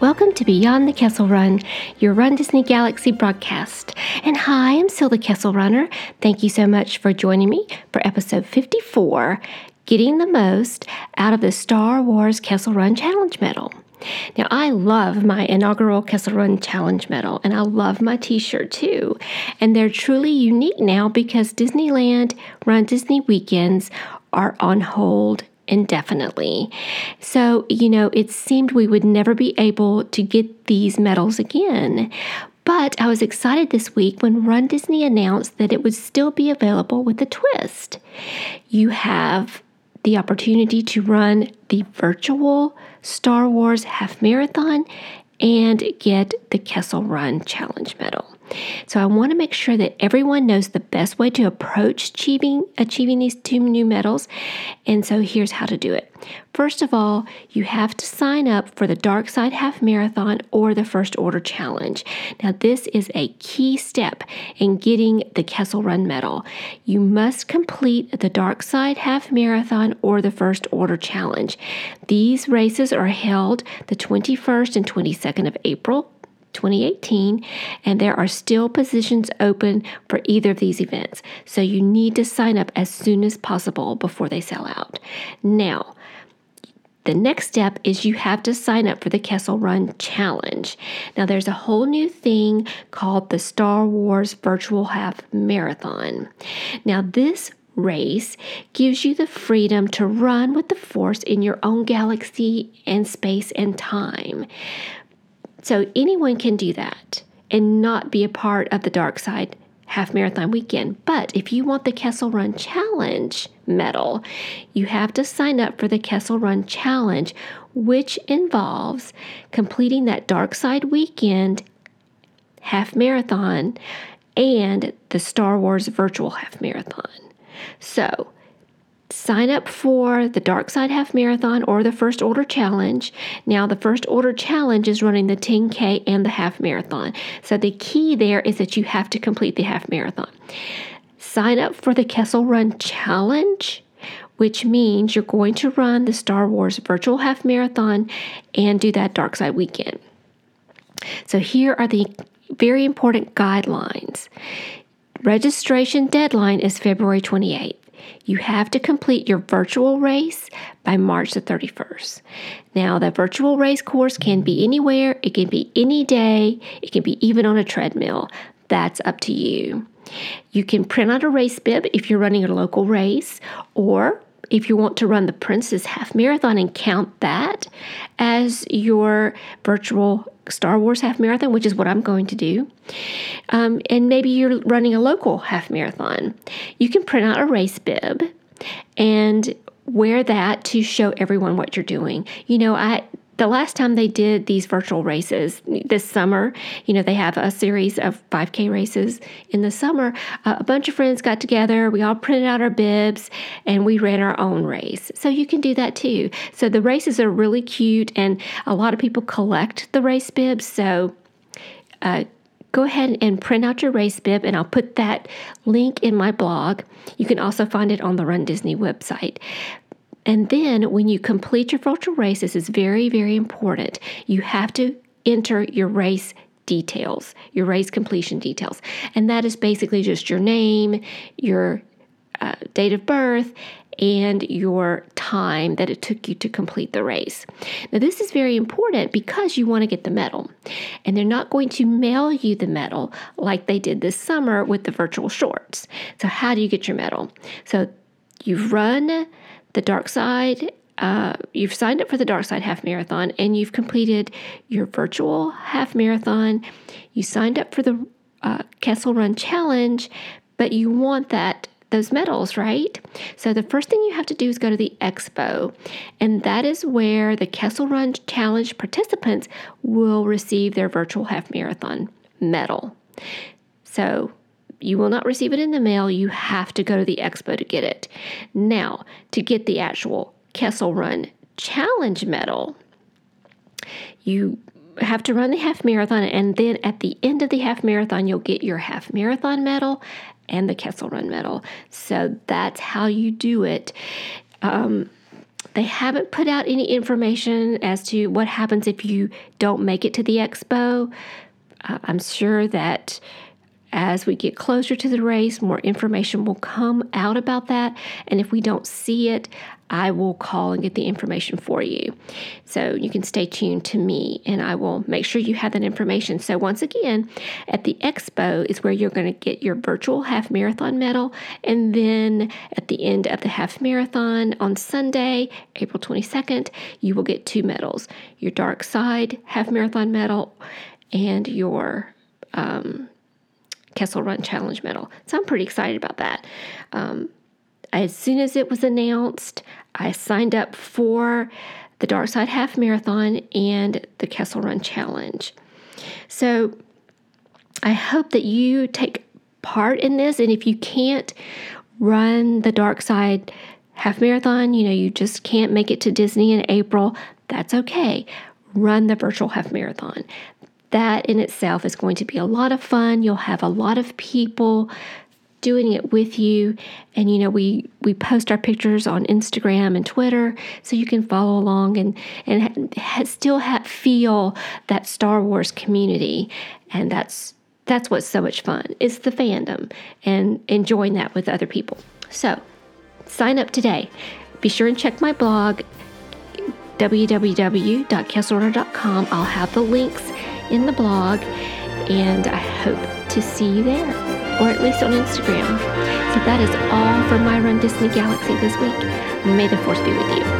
Welcome to Beyond the Kessel Run, your Run Disney Galaxy broadcast. And hi, I'm Sylda Kessel Runner. Thank you so much for joining me for episode 54, Getting the Most Out of the Star Wars Kessel Run Challenge Medal. Now, I love my inaugural Kessel Run Challenge Medal, and I love my t-shirt too. And they're truly unique now because Disneyland Run Disney weekends are on hold indefinitely. So, it seemed we would never be able to get these medals again. But I was excited this week when Run Disney announced that it would still be available with a twist. You have the opportunity to run the virtual Star Wars Half Marathon and get the Kessel Run Challenge Medal. So I want to make sure that everyone knows the best way to approach achieving these two new medals. And so here's how to do it. First of all, you have to sign up for the Dark Side Half Marathon or the First Order Challenge. Now, this is a key step in getting the Kessel Run Medal. You must complete the Dark Side Half Marathon or the First Order Challenge. These races are held the 21st and 22nd of April, 2018, and there are still positions open for either of these events, so you need to sign up as soon as possible before they sell out. Now, the next step is you have to sign up for the Kessel Run Challenge. Now, there's a whole new thing called the Star Wars Virtual Half Marathon. Now, this race gives you the freedom to run with the Force in your own galaxy and space and time. So anyone can do that and not be a part of the Dark Side Half Marathon weekend. But if you want the Kessel Run Challenge medal, you have to sign up for the Kessel Run Challenge, which involves completing that Dark Side weekend half marathon and the Star Wars Virtual Half Marathon. So sign up for the Dark Side Half Marathon or the First Order Challenge. Now, the First Order Challenge is running the 10K and the half marathon. So the key there is that you have to complete the half marathon. Sign up for the Kessel Run Challenge, which means you're going to run the Star Wars Virtual Half Marathon and do that Dark Side weekend. So here are the very important guidelines. Registration deadline is February 28th. You have to complete your virtual race by March the 31st. Now, the virtual race course can be anywhere. It can be any day. It can be even on a treadmill. That's up to you. You can print out a race bib if you're running a local race, or if you want to run the Princess Half Marathon and count that as your virtual Star Wars Half Marathon, which is what I'm going to do, and maybe you're running a local half marathon, you can print out a race bib and wear that to show everyone what you're doing. The last time they did these virtual races this summer, they have a series of 5K races in the summer. A bunch of friends got together. We all printed out our bibs and we ran our own race. So you can do that too. So the races are really cute and a lot of people collect the race bibs. So go ahead and print out your race bib, and I'll put that link in my blog. You can also find it on the Run Disney website. And then when you complete your virtual race, this is very, very important. You have to enter your race details, your race completion details. And that is basically just your name, your date of birth, and your time that it took you to complete the race. Now, this is very important because you want to get the medal. And they're not going to mail you the medal like they did this summer with the virtual shorts. So how do you get your medal? So you've run the Dark Side, you've signed up for the Dark Side Half Marathon, and you've completed your virtual half marathon. You signed up for the Kessel Run Challenge, but you want those medals, right? So the first thing you have to do is go to the expo, and that is where the Kessel Run Challenge participants will receive their virtual half marathon medal. So you will not receive it in the mail. You have to go to the expo to get it. Now, to get the actual Kessel Run Challenge medal, you have to run the half marathon, and then at the end of the half marathon, you'll get your half marathon medal and the Kessel Run medal. So that's how you do it. They haven't put out any information as to what happens if you don't make it to the expo. I'm sure that as we get closer to the race, more information will come out about that. And if we don't see it, I will call and get the information for you. So you can stay tuned to me and I will make sure you have that information. So once again, at the expo is where you're going to get your virtual half marathon medal. And then at the end of the half marathon on Sunday, April 22nd, you will get two medals, your Dark Side Half Marathon medal and your Kessel Run Challenge Medal. So I'm pretty excited about that. As soon as it was announced, I signed up for the Dark Side Half Marathon and the Kessel Run Challenge. So I hope that you take part in this. And if you can't run the Dark Side Half Marathon, you know, you just can't make it to Disney in April, that's okay. Run the virtual half marathon. That in itself is going to be a lot of fun. You'll have a lot of people doing it with you. And, you know, we post our pictures on Instagram and Twitter so you can follow along and still feel that Star Wars community. And that's what's so much fun. It's the fandom and enjoying that with other people. So sign up today. Be sure and check my blog, www.castorder.com. I'll have the links in the blog, and I hope to see you there, or at least on Instagram. So that is all for my Run Disney Galaxy this week. May the Force be with you.